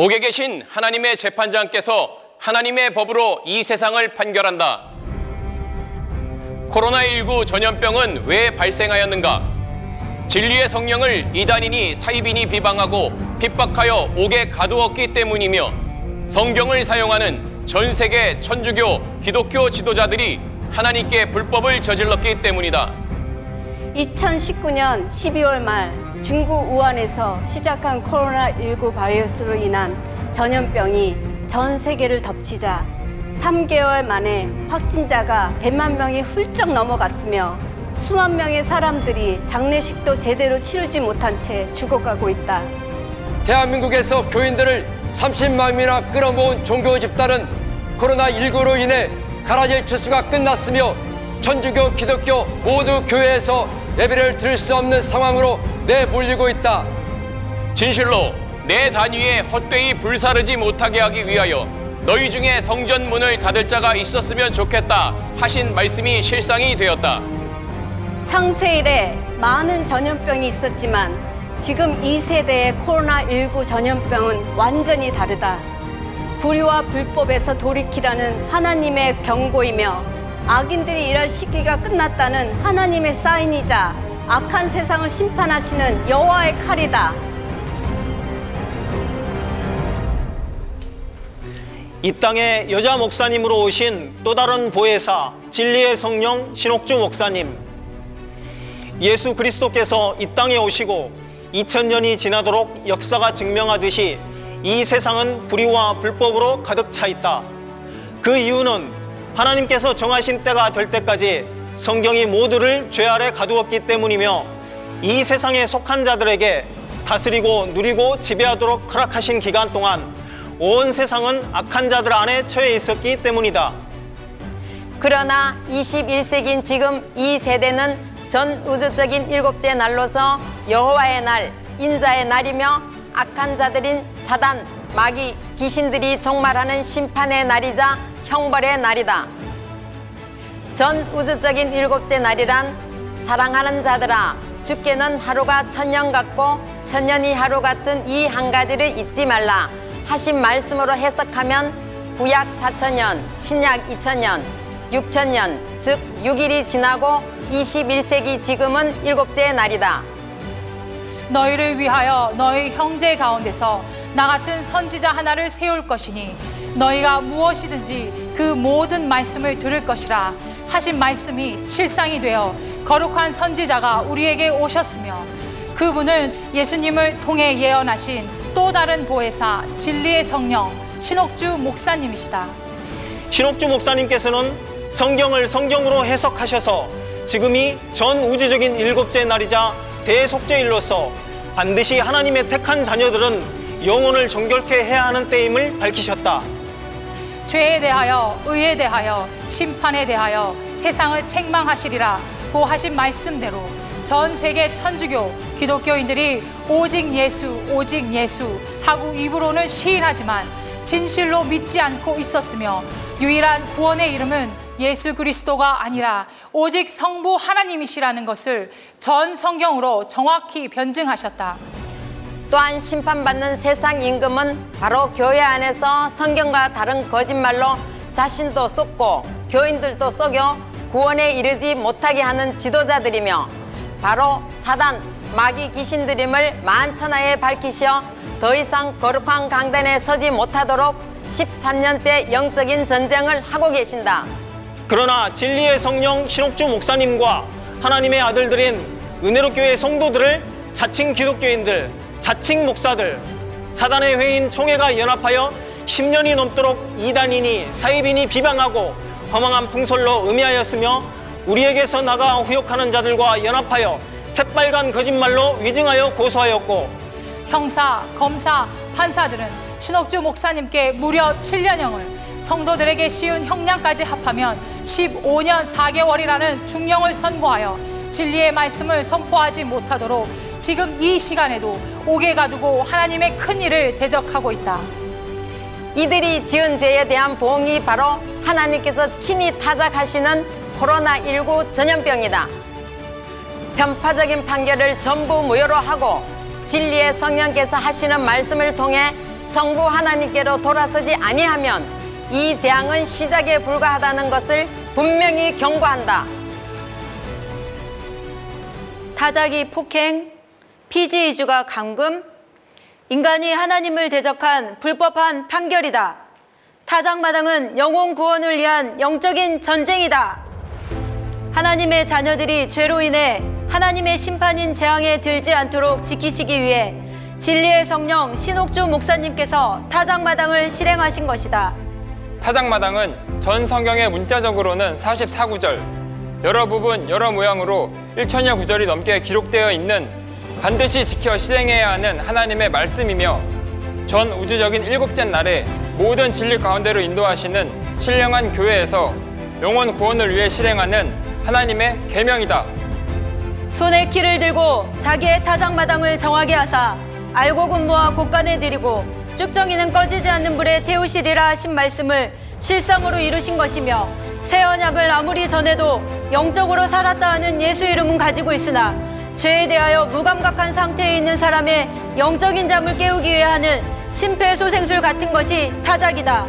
복에 계신 하나님의 재판장께서 하나님의 법으로 이 세상을 판결한다. 코로나19 전염병은 왜 발생하였는가? 진리의 성령을 이단이니 사이비니 비방하고 핍박하여 옥에 가두었기 때문이며, 성경을 사용하는 전 세계 천주교, 기독교 지도자들이 하나님께 불법을 저질렀기 때문이다. 2019년 12월 말 중국 우한에서 시작한 코로나19 바이러스로 인한 전염병이 전 세계를 덮치자 3개월 만에 확진자가 100만 명이 훌쩍 넘어갔으며 수만 명의 사람들이 장례식도 제대로 치르지 못한 채 죽어가고 있다. 대한민국에서 교인들을 30만이나 끌어모은 종교 집단은 코로나19로 인해 가라질 추수가 끝났으며 천주교, 기독교 모두 교회에서 예배를 드릴 수 없는 상황으로 내몰리고 있다. 진실로 내 단위에 헛되이 불사르지 못하게 하기 위하여 너희 중에 성전 문을 닫을 자가 있었으면 좋겠다 하신 말씀이 실상이 되었다. 창세 이래 많은 전염병이 있었지만 지금 이 세대의 코로나19 전염병은 완전히 다르다. 불의와 불법에서 돌이키라는 하나님의 경고이며 악인들이 일할 시기가 끝났다는 하나님의 사인이자 악한 세상을 심판하시는 여호와의 칼이다. 이 땅에 여자 목사님으로 오신 또 다른 보혜사 진리의 성령 신옥주 목사님, 예수 그리스도께서 이 땅에 오시고 2000년이 지나도록 역사가 증명하듯이 이 세상은 불의와 불법으로 가득 차 있다. 그 이유는 하나님께서 정하신 때가 될 때까지 성경이 모두를 죄 아래 가두었기 때문이며, 이 세상에 속한 자들에게 다스리고 누리고 지배하도록 허락하신 기간 동안 온 세상은 악한 자들 안에 처해 있었기 때문이다. 그러나 21세기인 지금 이 세대는 전 우주적인 일곱째 날로서 여호와의 날, 인자의 날이며 악한 자들인 사단, 마귀, 귀신들이 종말하는 심판의 날이자 형벌의 날이다. 전 우주적인 일곱째 날이란 사랑하는 자들아, 주께는 하루가 천년 같고 천년이 하루 같은 이 한 가지를 잊지 말라 하신 말씀으로 해석하면 구약 4,000년, 신약 2,000년, 6,000년, 즉 6일이 지나고 21세기 지금은 일곱째 날이다. 너희를 위하여 너희 형제 가운데서 나 같은 선지자 하나를 세울 것이니 너희가 무엇이든지 그 모든 말씀을 들을 것이라 하신 말씀이 실상이 되어 거룩한 선지자가 우리에게 오셨으며, 그분은 예수님을 통해 예언하신 또 다른 보혜사 진리의 성령 신옥주 목사님이시다. 신옥주 목사님께서는 성경을 성경으로 해석하셔서 지금이 전 우주적인 일곱째 날이자 대속죄일로서 반드시 하나님의 택한 자녀들은 영혼을 정결케 해야 하는 때임을 밝히셨다. 죄에 대하여, 의에 대하여, 심판에 대하여 세상을 책망하시리라 고 하신 말씀대로 전 세계 천주교, 기독교인들이 오직 예수, 오직 예수 하고 입으로는 시인하지만 진실로 믿지 않고 있었으며, 유일한 구원의 이름은 예수 그리스도가 아니라 오직 성부 하나님이시라는 것을 전 성경으로 정확히 변증하셨다. 또한 심판받는 세상 임금은 바로 교회 안에서 성경과 다른 거짓말로 자신도 속고 교인들도 속여 구원에 이르지 못하게 하는 지도자들이며, 바로 사단, 마귀 귀신들임을 만천하에 밝히시어 더 이상 거룩한 강단에 서지 못하도록 13년째 영적인 전쟁을 하고 계신다. 그러나 진리의 성령 신옥주 목사님과 하나님의 아들들인 은혜로교회 성도들을 자칭 기독교인들, 자칭 목사들, 사단의 회인 총회가 연합하여 10년이 넘도록 이단이니 사이비니 비방하고 허망한 풍설로 음해하였으며, 우리에게서 나가 후욕하는 자들과 연합하여 새빨간 거짓말로 위증하여 고소하였고, 형사, 검사, 판사들은 신옥주 목사님께 무려 7년형을, 성도들에게 씌운 형량까지 합하면 15년 4개월이라는 중형을 선고하여 진리의 말씀을 선포하지 못하도록 지금 이 시간에도 옥에 가두고 하나님의 큰 일을 대적하고 있다. 이들이 지은 죄에 대한 보응이 바로 하나님께서 친히 타작하시는 코로나19 전염병이다. 편파적인 판결을 전부 무효로 하고 진리의 성령께서 하시는 말씀을 통해 성부 하나님께로 돌아서지 아니하면 이 재앙은 시작에 불과하다는 것을 분명히 경고한다. 타자기 폭행, 피지 이주가 감금, 인간이 하나님을 대적한 불법한 판결이다. 타작마당은 영혼 구원을 위한 영적인 전쟁이다. 하나님의 자녀들이 죄로 인해 하나님의 심판인 재앙에 들지 않도록 지키시기 위해 진리의 성령 신옥주 목사님께서 타작마당을 실행하신 것이다. 타작마당은 전 성경의 문자적으로는 44구절, 여러 부분 여러 모양으로 1,000여 구절이 넘게 기록되어 있는 반드시 지켜 실행해야 하는 하나님의 말씀이며, 전 우주적인 일곱째 날에 모든 진리 가운데로 인도하시는 신령한 교회에서 영혼 구원을 위해 실행하는 하나님의 계명이다. 손에 키를 들고 자기의 타작마당을 정하게 하사 알곡 분모아 곳간에 드리고 쭉정이는 꺼지지 않는 불에 태우시리라 하신 말씀을 실상으로 이루신 것이며, 새 언약을 아무리 전해도 영적으로 살았다 하는 예수 이름은 가지고 있으나 죄에 대하여 무감각한 상태에 있는 사람의 영적인 잠을 깨우기 위해 하는 심폐소생술 같은 것이 타작이다.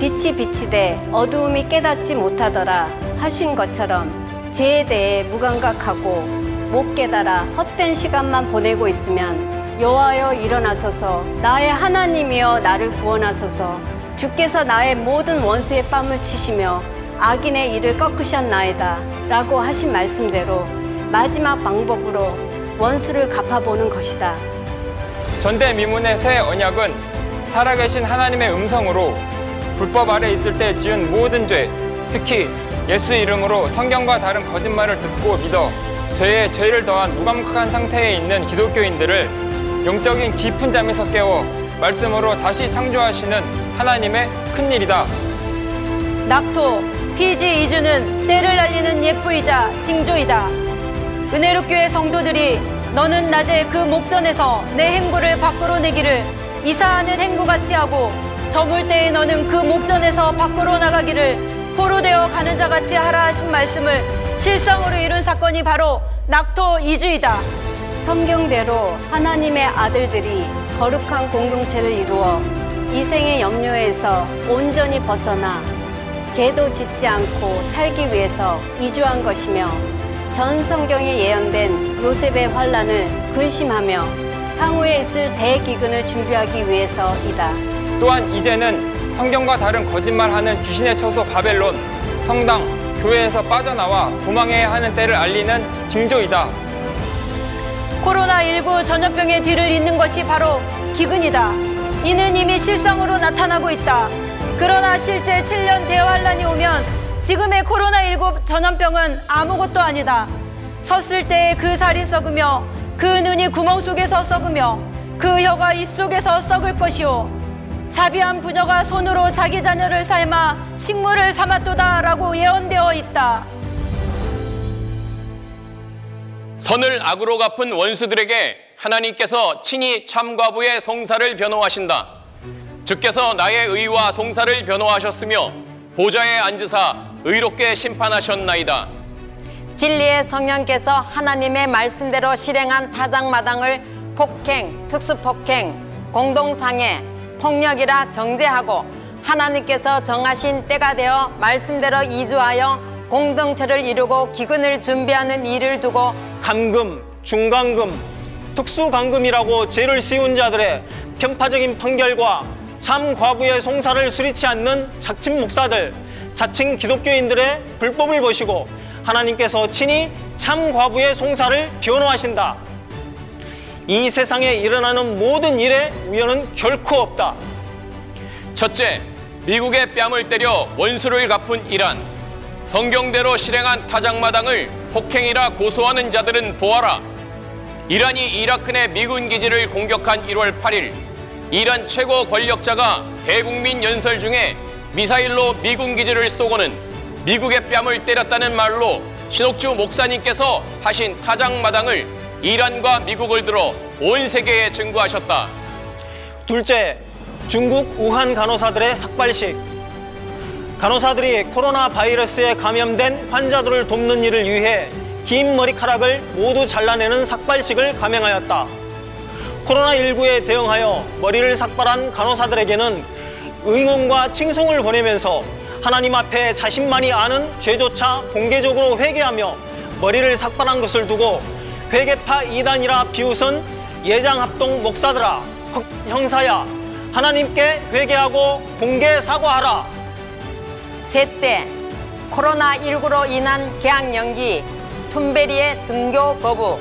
빛이 비치되 어두움이 깨닫지 못하더라 하신 것처럼 죄에 대해 무감각하고 못 깨달아 헛된 시간만 보내고 있으면 여호와여 일어나소서, 나의 하나님이여 나를 구원하소서, 주께서 나의 모든 원수의 뺨을 치시며 악인의 이를 꺾으셨나이다 라고 하신 말씀대로 마지막 방법으로 원수를 갚아보는 것이다. 전대미문의 새 언약은 살아계신 하나님의 음성으로 불법 아래 있을 때 지은 모든 죄, 특히 예수 이름으로 성경과 다른 거짓말을 듣고 믿어 죄에 죄를 더한 무감각한 상태에 있는 기독교인들을 영적인 깊은 잠에서 깨워 말씀으로 다시 창조하시는 하나님의 큰일이다. 낙토, 피지 이주는 때를 알리는 예쁘이자 징조이다. 은혜로교회 성도들이 너는 낮에 그 목전에서 내 행구를 밖으로 내기를 이사하는 행구같이 하고 저물 때에 너는 그 목전에서 밖으로 나가기를 포로되어 가는 자같이 하라 하신 말씀을 실상으로 이룬 사건이 바로 낙토 이주이다. 성경대로 하나님의 아들들이 거룩한 공동체를 이루어 이생의 염려에서 온전히 벗어나 죄도 짓지 않고 살기 위해서 이주한 것이며, 전 성경에 예언된 요셉의 환난을 근심하며 향후에 있을 대기근을 준비하기 위해서이다. 또한 이제는 성경과 다른 거짓말하는 귀신의 처소 바벨론, 성당, 교회에서 빠져나와 도망해야 하는 때를 알리는 징조이다. 코로나19 전염병의 뒤를 잇는 것이 바로 기근이다. 이는 이미 실상으로 나타나고 있다. 그러나 실제 7년 대환란이 오면 지금의 코로나19 전염병은 아무것도 아니다. 섰을 때에 그 살이 썩으며 그 눈이 구멍 속에서 썩으며 그 혀가 입 속에서 썩을 것이오. 자비한 부녀가 손으로 자기 자녀를 삶아 식물을 삼았도다 라고 예언되어 있다. 선을 악으로 갚은 원수들에게 하나님께서 친히 참과부의 송사를 변호하신다. 주께서 나의 의와 송사를 변호하셨으며 보좌에 앉으사 의롭게 심판하셨나이다. 진리의 성령께서 하나님의 말씀대로 실행한 타작마당을 폭행, 특수폭행, 공동상해, 폭력이라 정죄하고 하나님께서 정하신 때가 되어 말씀대로 이주하여 공동체를 이루고 기근을 준비하는 일을 두고 감금, 중감금, 특수감금이라고 죄를 씌운 자들의 편파적인 판결과 참과부의 송사를 수리치 않는 자칭 목사들, 자칭 기독교인들의 불법을 보시고 하나님께서 친히 참과부의 송사를 변호하신다. 이 세상에 일어나는 모든 일에 우연은 결코 없다. 첫째, 미국의 뺨을 때려 원수를 갚은 이란. 성경대로 실행한 타작마당을 폭행이라 고소하는 자들은 보아라. 이란이 이라크 내 미군 기지를 공격한 1월 8일. 이란 최고 권력자가 대국민 연설 중에 미사일로 미군 기지를 쏘고는 미국의 뺨을 때렸다는 말로 신옥주 목사님께서 하신 타작마당을 이란과 미국을 들어 온 세계에 증거하셨다. 둘째, 중국 우한 간호사들의 삭발식. 간호사들이 코로나 바이러스에 감염된 환자들을 돕는 일을 위해 긴 머리카락을 모두 잘라내는 삭발식을 감행하였다. 코로나19에 대응하여 머리를 삭발한 간호사들에게는 응원과 칭송을 보내면서 하나님 앞에 자신만이 아는 죄조차 공개적으로 회개하며 머리를 삭발한 것을 두고 회개파 이단이라 비웃은 예장합동 목사들아, 형사야, 하나님께 회개하고 공개 사과하라. 셋째, 코로나19로 인한 개학 연기, 툰베리의 등교 거부.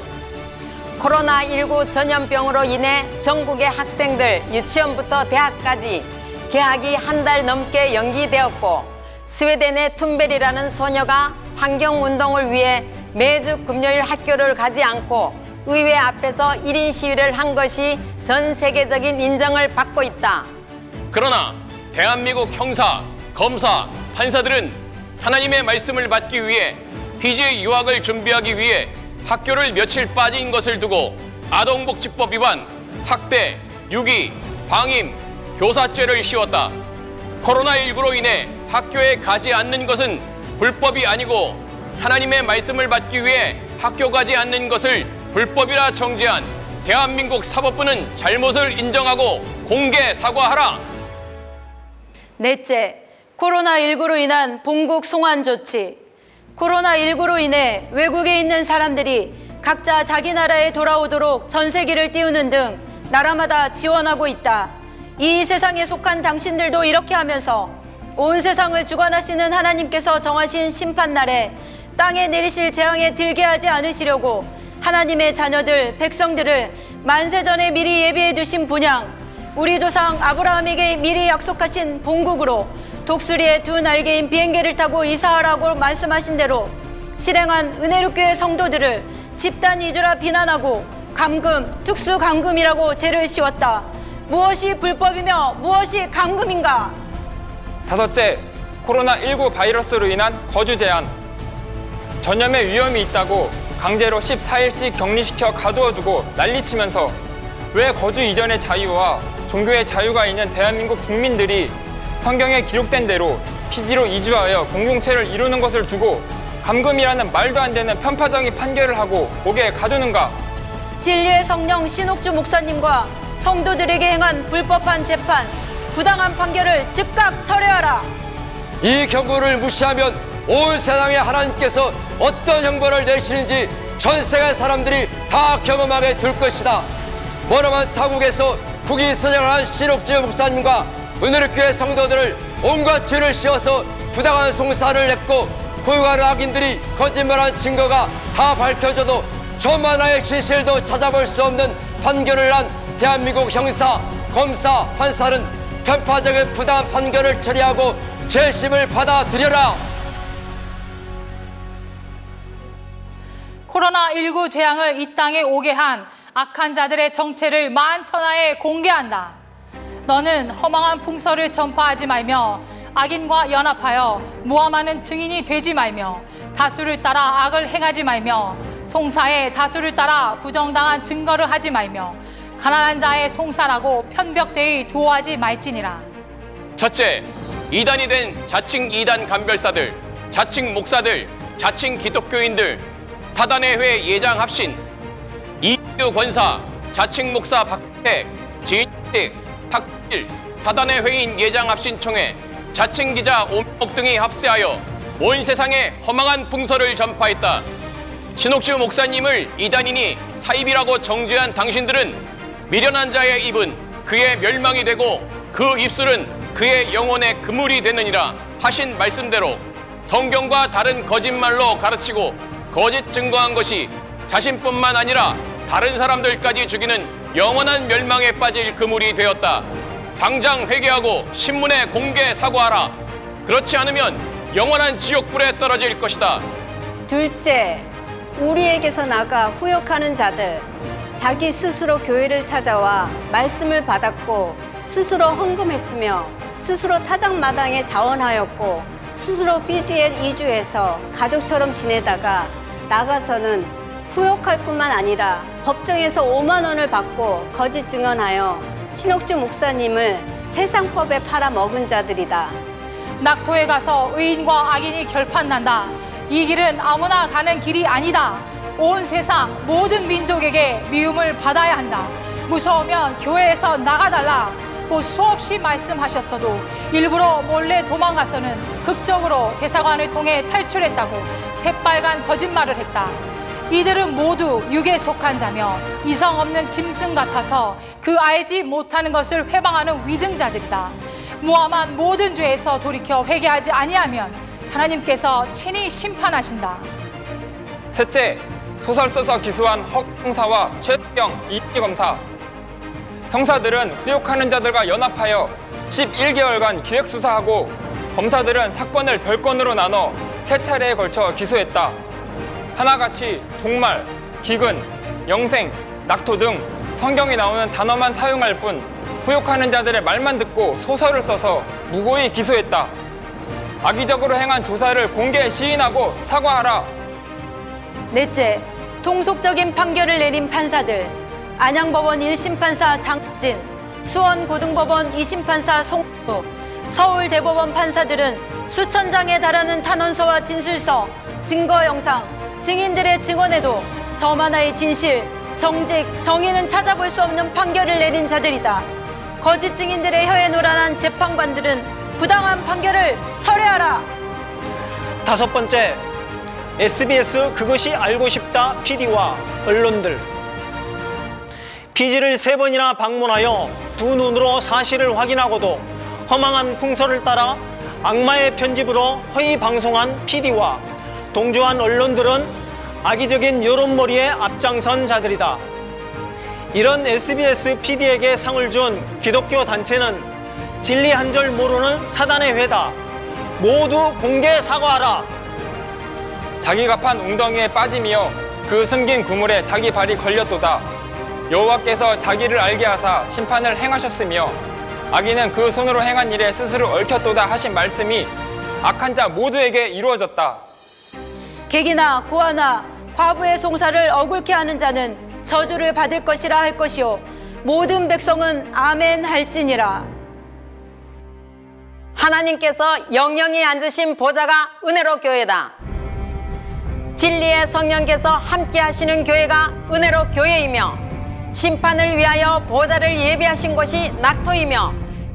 코로나19 전염병으로 인해 전국의 학생들 유치원부터 대학까지 개학이 한 달 넘게 연기되었고, 스웨덴의 툰베리라는 소녀가 환경운동을 위해 매주 금요일 학교를 가지 않고 의회 앞에서 1인 시위를 한 것이 전 세계적인 인정을 받고 있다. 그러나 대한민국 형사, 검사, 판사들은 하나님의 말씀을 받기 위해 BJ 유학을 준비하기 위해 학교를 며칠 빠진 것을 두고 아동복지법 위반, 학대, 유기, 방임, 교사죄를 씌웠다. 코로나19로 인해 학교에 가지 않는 것은 불법이 아니고 하나님의 말씀을 받기 위해 학교 가지 않는 것을 불법이라 정죄한 대한민국 사법부는 잘못을 인정하고 공개 사과하라. 넷째, 코로나19로 인한 본국 송환 조치. 코로나19로 인해 외국에 있는 사람들이 각자 자기 나라에 돌아오도록 전세기를 띄우는 등 나라마다 지원하고 있다. 이 세상에 속한 당신들도 이렇게 하면서 온 세상을 주관하시는 하나님께서 정하신 심판날에 땅에 내리실 재앙에 들게 하지 않으시려고 하나님의 자녀들, 백성들을 만세전에 미리 예비해 두신 본향, 우리 조상 아브라함에게 미리 약속하신 본국으로 독수리의 두 날개인 비행기를 타고 이사하라고 말씀하신 대로 실행한 은혜로교회 성도들을 집단 이주라 비난하고 감금, 특수감금이라고 죄를 씌웠다. 무엇이 불법이며 무엇이 감금인가? 다섯째, 코로나19 바이러스로 인한 거주 제한. 전염의 위험이 있다고 강제로 14일씩 격리시켜 가두어두고 난리치면서 왜 거주 이전의 자유와 종교의 자유가 있는 대한민국 국민들이 성경에 기록된 대로 피지로 이주하여 공동체를 이루는 것을 두고 감금이라는 말도 안 되는 편파적인 판결을 하고 옥에 가두는가? 진리의 성령 신옥주 목사님과 성도들에게 행한 불법한 재판, 부당한 판결을 즉각 철회하라. 이 경고를 무시하면 온 세상에 하나님께서 어떤 형벌을 내리시는지 전 세계 사람들이 다 경험하게 될 것이다. 머나먼 타국에서 국위 선양한 신옥주 목사님과 은혜로교회 성도들을 온갖 죄를 씌워서 부당한 송사를 냈고 고유한 악인들이 거짓말한 증거가 다 밝혀져도 저만하의 진실도 찾아볼 수 없는 판결을 난 대한민국 형사, 검사, 판사는 편파적인 부당한 판결을 처리하고 재심을 받아들여라. 코로나19 재앙을 이 땅에 오게 한 악한 자들의 정체를 만천하에 공개한다. 너는 허망한 풍설을 전파하지 말며 악인과 연합하여 모함하는 증인이 되지 말며 다수를 따라 악을 행하지 말며 송사에 다수를 따라 부정당한 증거를 하지 말며 가난한 자의 송사라고 편벽되이 두어하지 말지니라. 첫째, 이단이 된 자칭 이단 간별사들, 자칭 목사들, 자칭 기독교인들, 사단의 회 예장합신, 이규 권사, 자칭 목사 박태, 지인식, 학일, 사단의 회인 예장합신총회, 자칭 기자 오목 등이 합세하여 온 세상에 허망한 풍설을 전파했다. 신옥주 목사님을 이단인이 사입이라고 정죄한 당신들은 미련한 자의 입은 그의 멸망이 되고 그 입술은 그의 영혼의 그물이 되느니라 하신 말씀대로 성경과 다른 거짓말로 가르치고 거짓 증거한 것이 자신뿐만 아니라 다른 사람들까지 죽이는 영원한 멸망에 빠질 그물이 되었다. 당장 회개하고 신문에 공개 사과하라. 그렇지 않으면 영원한 지옥불에 떨어질 것이다. 둘째, 우리에게서 나가 후욕하는 자들. 자기 스스로 교회를 찾아와 말씀을 받았고 스스로 헌금했으며 스스로 타작마당에 자원하였고 스스로 삐지에 이주해서 가족처럼 지내다가 나가서는 후욕할 뿐만 아니라 법정에서 5만 원을 받고 거짓 증언하여 신옥주 목사님을 세상법에 팔아먹은 자들이다. 낙토에 가서 의인과 악인이 결판난다. 이 길은 아무나 가는 길이 아니다. 온 세상 모든 민족에게 미움을 받아야 한다. 무서우면 교회에서 나가달라고 수없이 말씀하셨어도 일부러 몰래 도망가서는 극적으로 대사관을 통해 탈출했다고 새빨간 거짓말을 했다. 이들은 모두 육에 속한 자며 이성 없는 짐승 같아서 그 알지 못하는 것을 회방하는 위증자들이다. 무함한 모든 죄에서 돌이켜 회개하지 아니하면 하나님께서 친히 심판하신다. 셋째, 소설 써서 기소한 허 형사와 최경 이기 검사. 형사들은 후욕하는 자들과 연합하여 11개월간 기획수사하고 검사들은 사건을 별건으로 나눠 세 차례에 걸쳐 기소했다. 하나같이 종말, 기근, 영생, 낙토 등 성경에 나오는 단어만 사용할 뿐 후욕하는 자들의 말만 듣고 소설을 써서 무고히 기소했다. 악의적으로 행한 조사를 공개 시인하고 사과하라. 넷째, 통속적인 판결을 내린 판사들. 안양법원 1심 판사 장진, 수원고등법원 2심 판사 송수, 서울대법원 판사들은 수천 장에 달하는 탄원서와 진술서, 증거 영상, 증인들의 증언에도 저만의 진실, 정직, 정의는 찾아볼 수 없는 판결을 내린 자들이다. 거짓 증인들의 혀에 노란한 재판관들은 부당한 판결을 철회하라. 다섯 번째, SBS 그것이 알고 싶다 PD와 언론들. 피지를 3번이나 방문하여 두 눈으로 사실을 확인하고도 허망한 풍설을 따라 악마의 편집으로 허위 방송한 PD와 동조한 언론들은 악의적인 여론몰이에 앞장선 자들이다. 이런 SBS PD에게 상을 준 기독교 단체는 진리 한 절 모르는 사단의 회다. 모두 공개 사과하라. 자기가 판 웅덩이에 빠짐이여 그 숨긴 그물에 자기 발이 걸렸도다. 여호와께서 자기를 알게 하사 심판을 행하셨으며 악인은 그 손으로 행한 일에 스스로 얽혔도다 하신 말씀이 악한 자 모두에게 이루어졌다. 객이나 고아나 과부의 송사를 억울케 하는 자는 저주를 받을 것이라 할 것이요 모든 백성은 아멘 할지니라. 하나님께서 영영히 앉으신 보좌가 은혜로 교회다. 진리의 성령께서 함께 하시는 교회가 은혜로 교회이며 심판을 위하여 보좌를 예비하신 곳이 낙토이며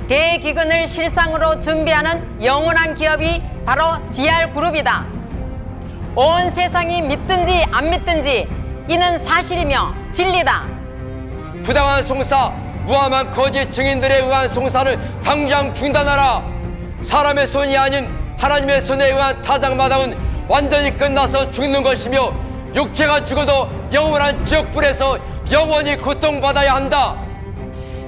대기근을 실상으로 준비하는 영원한 기업이 바로 GR그룹이다. 온 세상이 믿든지 안 믿든지 이는 사실이며 진리다. 부당한 송사, 무함한 거짓 증인들에 의한 송사를 당장 중단하라. 사람의 손이 아닌 하나님의 손에 의한 타작마당은 완전히 끝나서 죽는 것이며 육체가 죽어도 영원한 지옥불에서 영원히 고통받아야 한다.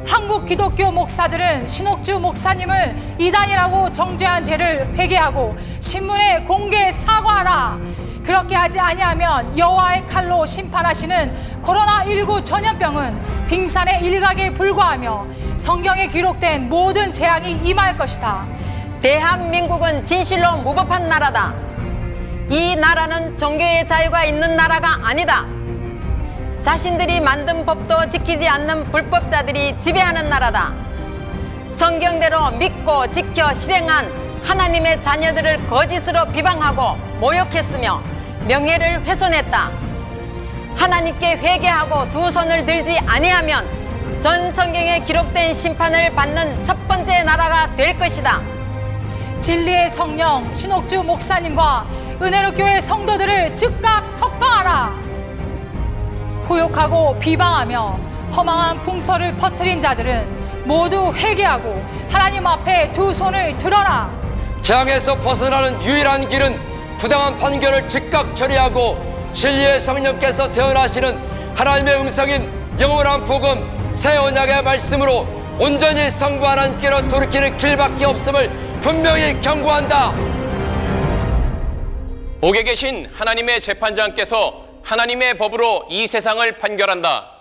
한국 기독교 목사들은 신옥주 목사님을 이단이라고 정죄한 죄를 회개하고 신문에 공개 사과하라. 그렇게 하지 아니하면 여호와의 칼로 심판하시는 코로나19 전염병은 빙산의 일각에 불과하며 성경에 기록된 모든 재앙이 임할 것이다. 대한민국은 진실로 무법한 나라다. 이 나라는 종교의 자유가 있는 나라가 아니다. 자신들이 만든 법도 지키지 않는 불법자들이 지배하는 나라다. 성경대로 믿고 지켜 실행한 하나님의 자녀들을 거짓으로 비방하고 모욕했으며 명예를 훼손했다. 하나님께 회개하고 두 손을 들지 아니하면 전 성경에 기록된 심판을 받는 첫 번째 나라가 될 것이다. 진리의 성령 신옥주 목사님과 은혜로 교회 성도들을 즉각 석방하라. 후욕하고 비방하며 허망한 풍설을 퍼뜨린 자들은 모두 회개하고 하나님 앞에 두 손을 들어라. 재앙에서 벗어나는 유일한 길은 부당한 판결을 즉각 처리하고 진리의 성령께서 대언하시는 하나님의 음성인 영원한 복음 새 언약의 말씀으로 온전히 성부 하나님께로 돌이키는 길밖에 없음을 분명히 경고한다. 옥에 계신 하나님의 재판장께서 하나님의 법으로 이 세상을 판결한다.